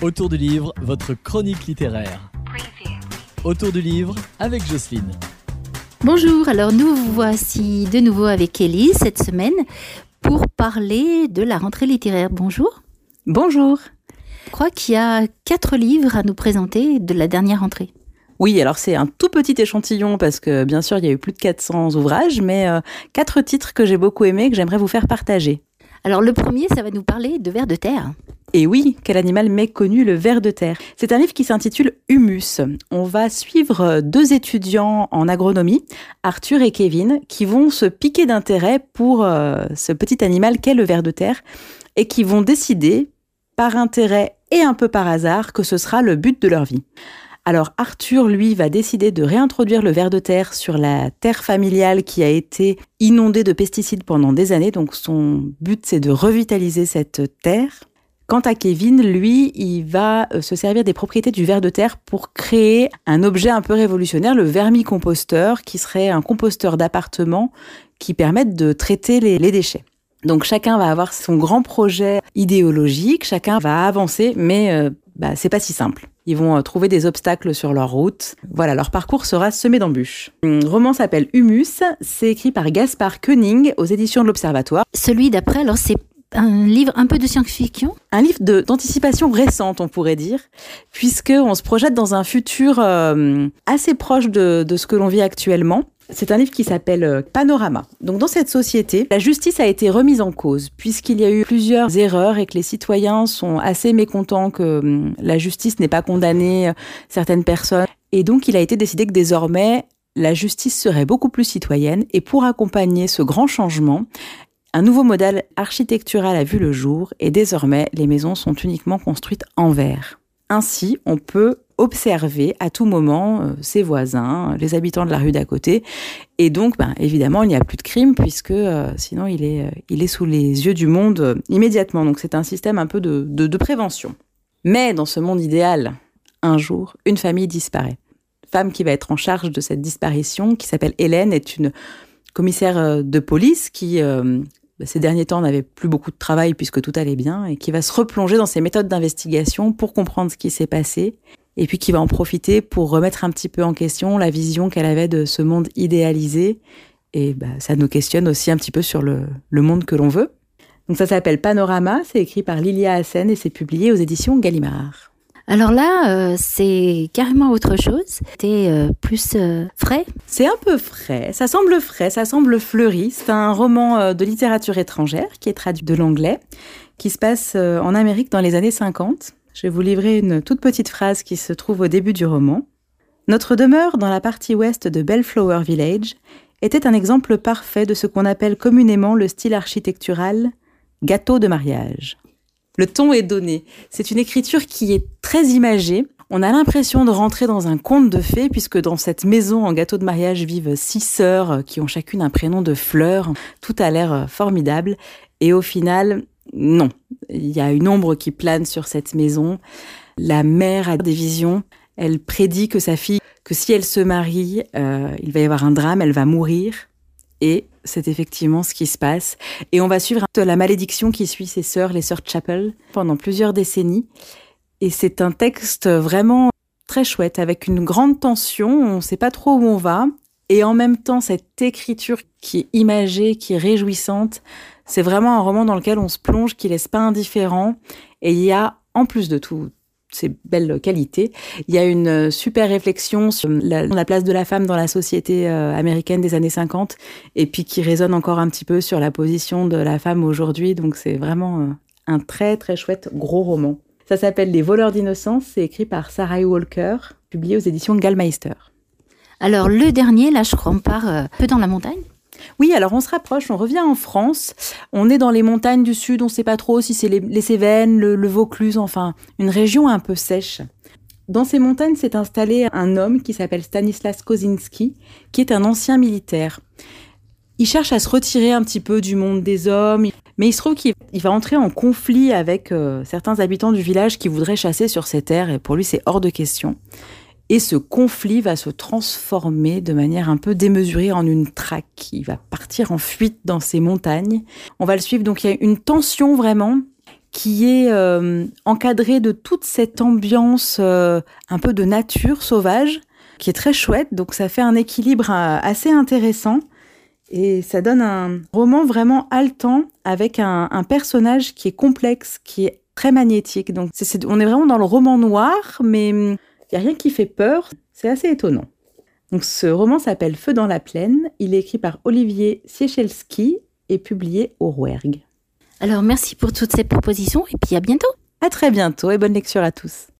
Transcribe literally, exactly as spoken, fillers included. Autour du livre, votre chronique littéraire. Autour du livre, avec Jocelyne. Bonjour, alors nous voici de nouveau avec Elise cette semaine pour parler de la rentrée littéraire. Bonjour. Bonjour. Je crois qu'il y a quatre livres à nous présenter de la dernière rentrée. Oui, alors c'est un tout petit échantillon parce que bien sûr il y a eu plus de quatre cents ouvrages, mais euh, quatre titres que j'ai beaucoup aimés que j'aimerais vous faire partager. Alors le premier, ça va nous parler de vers de terre. Et oui, quel animal méconnu, le ver de terre. C'est un livre qui s'intitule Humus. On va suivre deux étudiants en agronomie, Arthur et Kevin, qui vont se piquer d'intérêt pour euh, ce petit animal qu'est le ver de terre et qui vont décider, par intérêt et un peu par hasard, que ce sera le but de leur vie. Alors Arthur, lui, va décider de réintroduire le ver de terre sur la terre familiale qui a été inondée de pesticides pendant des années. Donc son but, c'est de revitaliser cette terre. Quant à Kevin, lui, il va se servir des propriétés du ver de terre pour créer un objet un peu révolutionnaire, le vermicomposteur, qui serait un composteur d'appartement qui permette de traiter les, les déchets. Donc chacun va avoir son grand projet idéologique, chacun va avancer, mais euh, bah, c'est pas si simple. Ils vont trouver des obstacles sur leur route. Voilà, leur parcours sera semé d'embûches. Le roman s'appelle Humus, c'est écrit par Gaspard Koenig aux éditions de l'Observatoire. Celui d'après, alors c'est un livre un peu de science-fiction ? Un livre de, d'anticipation récente, on pourrait dire, puisqu'on se projette dans un futur euh, assez proche de, de ce que l'on vit actuellement. C'est un livre qui s'appelle Panorama. Donc dans cette société, la justice a été remise en cause puisqu'il y a eu plusieurs erreurs et que les citoyens sont assez mécontents que hum, la justice n'ait pas condamné certaines personnes. Et donc il a été décidé que désormais, la justice serait beaucoup plus citoyenne. Et pour accompagner ce grand changement, un nouveau modèle architectural a vu le jour et désormais, les maisons sont uniquement construites en verre. Ainsi, on peut observer à tout moment euh, ses voisins, les habitants de la rue d'à côté. Et donc, ben, évidemment, il n'y a plus de crime puisque euh, sinon, il est, euh, il est sous les yeux du monde euh, immédiatement. Donc, c'est un système un peu de, de, de prévention. Mais dans ce monde idéal, un jour, une famille disparaît. Femme qui va être en charge de cette disparition, qui s'appelle Hélène, est une commissaire de police qui... Euh, ces derniers temps, on n'avait plus beaucoup de travail puisque tout allait bien et qui va se replonger dans ses méthodes d'investigation pour comprendre ce qui s'est passé et puis qui va en profiter pour remettre un petit peu en question la vision qu'elle avait de ce monde idéalisé. Et bah, ça nous questionne aussi un petit peu sur le, le monde que l'on veut. Donc ça s'appelle Panorama, c'est écrit par Lilia Hassen et c'est publié aux éditions Gallimard. Alors là, euh, c'est carrément autre chose. C'était euh, plus euh, frais. C'est un peu frais. Ça semble frais, ça semble fleuri. C'est un roman euh, de littérature étrangère qui est traduit de l'anglais, qui se passe euh, en Amérique dans les années cinquante. Je vais vous livrer une toute petite phrase qui se trouve au début du roman. « Notre demeure dans la partie ouest de Bellflower Village était un exemple parfait de ce qu'on appelle communément le style architectural « gâteau de mariage ». Le ton est donné. C'est une écriture qui est très imagée. On a l'impression de rentrer dans un conte de fées puisque dans cette maison en gâteau de mariage vivent six sœurs qui ont chacune un prénom de fleur. Tout a l'air formidable. Et au final, non. Il y a une ombre qui plane sur cette maison. La mère a des visions. Elle prédit que sa fille, que si elle se marie, euh, il va y avoir un drame, elle va mourir. Et c'est effectivement ce qui se passe. Et on va suivre la malédiction qui suit ses sœurs, les sœurs Chapel, pendant plusieurs décennies. Et c'est un texte vraiment très chouette, avec une grande tension, on ne sait pas trop où on va. Et en même temps, cette écriture qui est imagée, qui est réjouissante, c'est vraiment un roman dans lequel on se plonge, qui ne laisse pas indifférent. Et il y a, en plus de tout, ces belles qualités. Il y a une super réflexion sur la, la place de la femme dans la société américaine des années cinquante et puis qui résonne encore un petit peu sur la position de la femme aujourd'hui. Donc c'est vraiment un très très chouette gros roman. Ça s'appelle Les voleurs d'innocence, c'est écrit par Sarah Walker, publié aux éditions Galmeister. Alors le dernier, là je crois on part un peu dans la montagne. Oui, alors on se rapproche, on revient en France, on est dans les montagnes du sud, on ne sait pas trop si c'est les, les Cévennes, le, le Vaucluse, enfin, une région un peu sèche. Dans ces montagnes s'est installé un homme qui s'appelle Stanislas Kosinski, qui est un ancien militaire. Il cherche à se retirer un petit peu du monde des hommes, mais il se trouve qu'il va entrer en conflit avec euh, certains habitants du village qui voudraient chasser sur ses terres, et pour lui c'est hors de question. Et ce conflit va se transformer de manière un peu démesurée en une traque. Il va partir en fuite dans ces montagnes. On va le suivre. Donc il y a une tension vraiment qui est euh, encadrée de toute cette ambiance euh, un peu de nature sauvage, qui est très chouette. Donc ça fait un équilibre euh, assez intéressant et ça donne un roman vraiment haletant avec un, un personnage qui est complexe, qui est très magnétique. Donc c'est, c'est, on est vraiment dans le roman noir, mais il n'y a rien qui fait peur. C'est assez étonnant. Donc ce roman s'appelle Feu dans la plaine. Il est écrit par Olivier Siechelski et publié au Rouergue. Alors merci pour toutes ces propositions et puis à bientôt. À très bientôt et bonne lecture à tous.